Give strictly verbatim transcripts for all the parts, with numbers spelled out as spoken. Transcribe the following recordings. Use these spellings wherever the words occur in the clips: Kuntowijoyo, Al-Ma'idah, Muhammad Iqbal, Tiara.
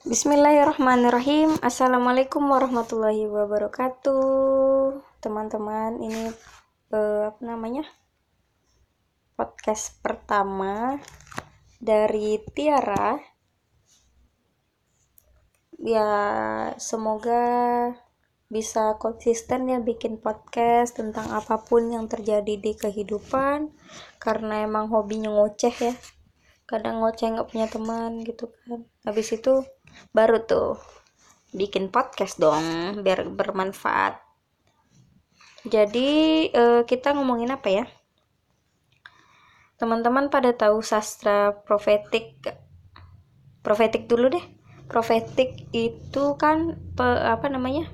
Bismillahirrahmanirrahim. Assalamualaikum warahmatullahi wabarakatuh. Teman-teman, ini eh, apa namanya? Podcast pertama dari Tiara. Ya, semoga bisa konsisten ya bikin podcast tentang apapun yang terjadi di kehidupan, karena emang hobinya ngoceh ya. Kadang ngoceh nggak punya teman gitu kan. Habis itu baru tuh bikin podcast dong biar bermanfaat. Jadi eh, kita ngomongin apa ya? Teman-teman pada tahu sastra profetik? Profetik dulu deh. Profetik itu kan pe, apa namanya?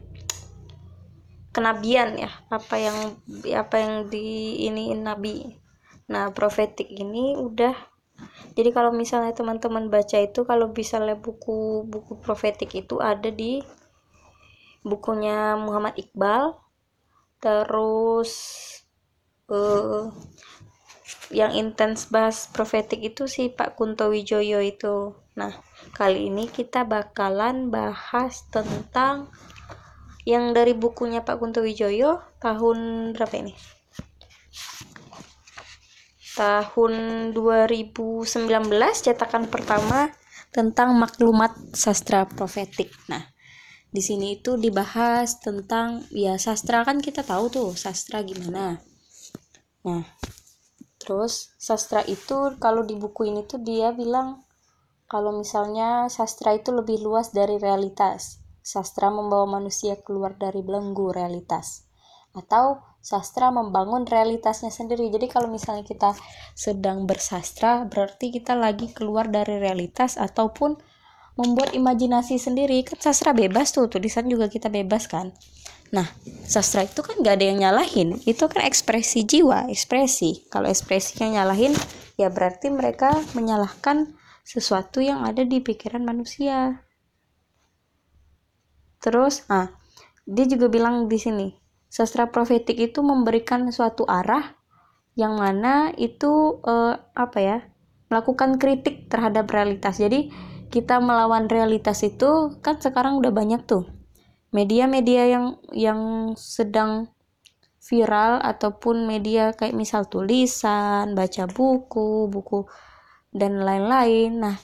Kenabian ya, apa yang apa yang di iniin nabi. Nah, profetik ini udah. Jadi kalau misalnya teman-teman baca itu, kalau misalnya buku-buku profetik itu ada di bukunya Muhammad Iqbal, terus uh, yang intens bahas profetik itu si Pak Kuntowijoyo itu. Nah, kali ini kita bakalan bahas tentang yang dari bukunya Pak Kuntowijoyo tahun berapa ini? Tahun dua ribu sembilan belas cetakan pertama tentang maklumat sastra profetik. Nah, di sini itu dibahas tentang ya sastra, kan kita tahu tuh sastra gimana. Nah, terus sastra itu kalau di buku ini tuh dia bilang kalau misalnya sastra itu lebih luas dari realitas. Sastra membawa manusia keluar dari belenggu realitas. Atau sastra membangun realitasnya sendiri. Jadi kalau misalnya kita sedang bersastra, berarti kita lagi keluar dari realitas ataupun membuat imajinasi sendiri. Kan sastra bebas tuh, tulisan juga kita bebas kan. Nah, sastra itu kan gak ada yang nyalahin. Itu kan ekspresi jiwa, ekspresi. Kalau ekspresinya nyalahin, ya berarti mereka menyalahkan sesuatu yang ada di pikiran manusia. Terus, ah, dia juga bilang di sini, sastra profetik itu memberikan suatu arah yang mana itu eh, apa ya, melakukan kritik terhadap realitas. Jadi kita melawan realitas itu kan sekarang udah banyak tuh media-media yang yang sedang viral ataupun media kayak misal tulisan, baca buku, buku dan lain-lain. Nah,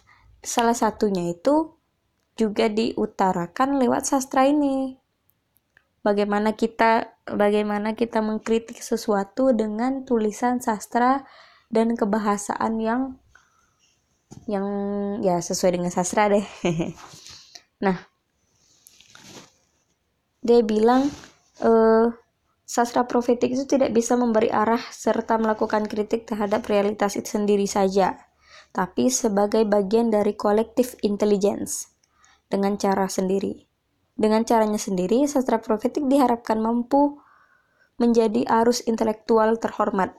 salah satunya itu juga diutarakan lewat sastra ini. Bagaimana kita bagaimana kita mengkritik sesuatu dengan tulisan sastra dan kebahasaan yang yang ya sesuai dengan sastra deh. Nah, dia bilang eh, sastra profetik itu tidak bisa memberi arah serta melakukan kritik terhadap realitas itu sendiri saja, tapi sebagai bagian dari kolektif intelligence dengan cara sendiri. Dengan caranya sendiri, sastra profetik diharapkan mampu menjadi arus intelektual terhormat,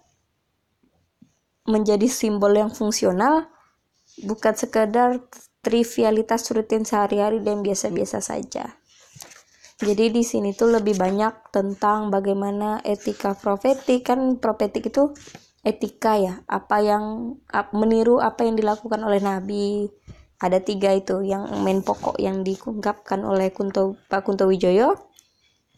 menjadi simbol yang fungsional, bukan sekedar trivialitas rutin sehari-hari dan biasa-biasa saja. Jadi di sini tuh lebih banyak tentang bagaimana etika profetik. Kan profetik itu etika ya, apa yang meniru apa yang dilakukan oleh Nabi. Ada tiga itu yang main pokok yang diungkapkan oleh Kunto, Pak Kuntowijoyo.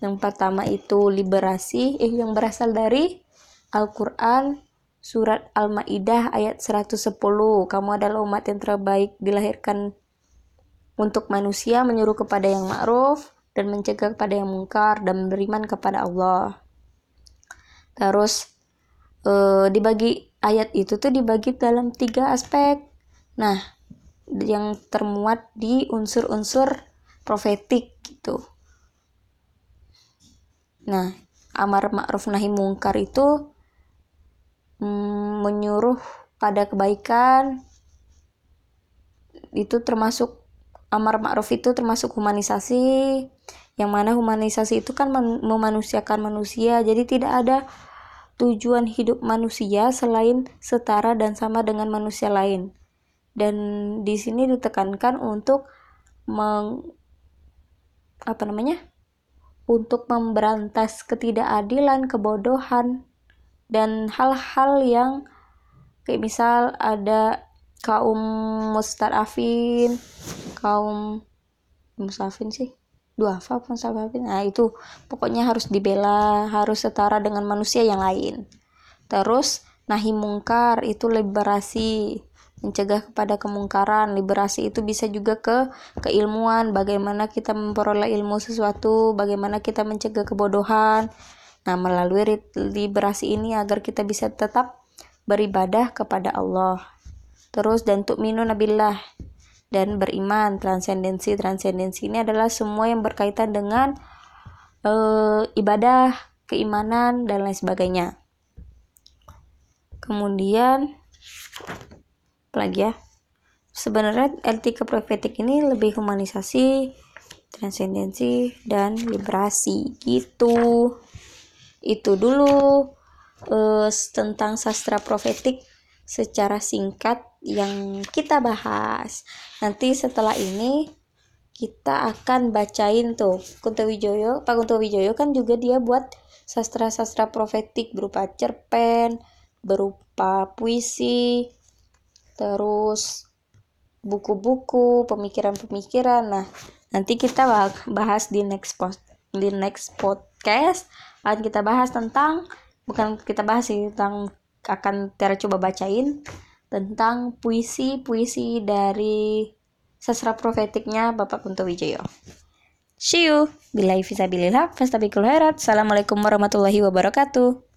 Yang pertama itu liberasi, eh, yang berasal dari Al-Quran, surat Al-Ma'idah ayat seratus sepuluh. Kamu adalah umat yang terbaik dilahirkan untuk manusia, menyuruh kepada yang ma'ruf dan mencegah kepada yang mungkar dan beriman kepada Allah. Terus eh, dibagi ayat itu tuh dibagi dalam tiga aspek. Nah, yang termuat di unsur-unsur profetik gitu. Nah, amar ma'ruf nahi mungkar itu mm, menyuruh pada kebaikan. Itu termasuk amar ma'ruf itu termasuk humanisasi. Yang mana humanisasi itu kan memanusiakan manusia. Jadi tidak ada tujuan hidup manusia selain setara dan sama dengan manusia lain. Dan di sini ditekankan untuk meng, apa namanya? untuk memberantas ketidakadilan, kebodohan dan hal-hal yang kayak misal ada kaum mustadafin, kaum musafin sih duafa apa musafin, nah itu pokoknya harus dibela, harus setara dengan manusia yang lain. Terus nahi mungkar itu liberasi, mencegah kepada kemungkaran. Liberasi itu bisa juga ke keilmuan, bagaimana kita memperoleh ilmu sesuatu, bagaimana kita mencegah kebodohan. Nah, melalui liberasi ini agar kita bisa tetap beribadah kepada Allah. Terus dan tu'minuna billah, dan beriman. Transendensi transendensi ini adalah semua yang berkaitan dengan e, ibadah, keimanan dan lain sebagainya. Kemudian lagi ya, sebenarnya etika profetik ini lebih humanisasi, transendensi dan liberasi gitu. Itu dulu eh, tentang sastra profetik secara singkat yang kita bahas. Nanti setelah ini kita akan bacain tuh Kuntowijoyo. Pak Kuntowijoyo kan juga dia buat sastra-sastra profetik berupa cerpen, berupa puisi, terus buku-buku, pemikiran-pemikiran. Nah, nanti kita bahas di next post, di next podcast akan kita bahas tentang, bukan kita bahas sih, tentang akan Tiara coba bacain tentang puisi-puisi dari sastra profetiknya Bapak Kuntowijoyo. See you. Billahi fisabilillah, fastabikul khairat. Assalamualaikum warahmatullahi wabarakatuh.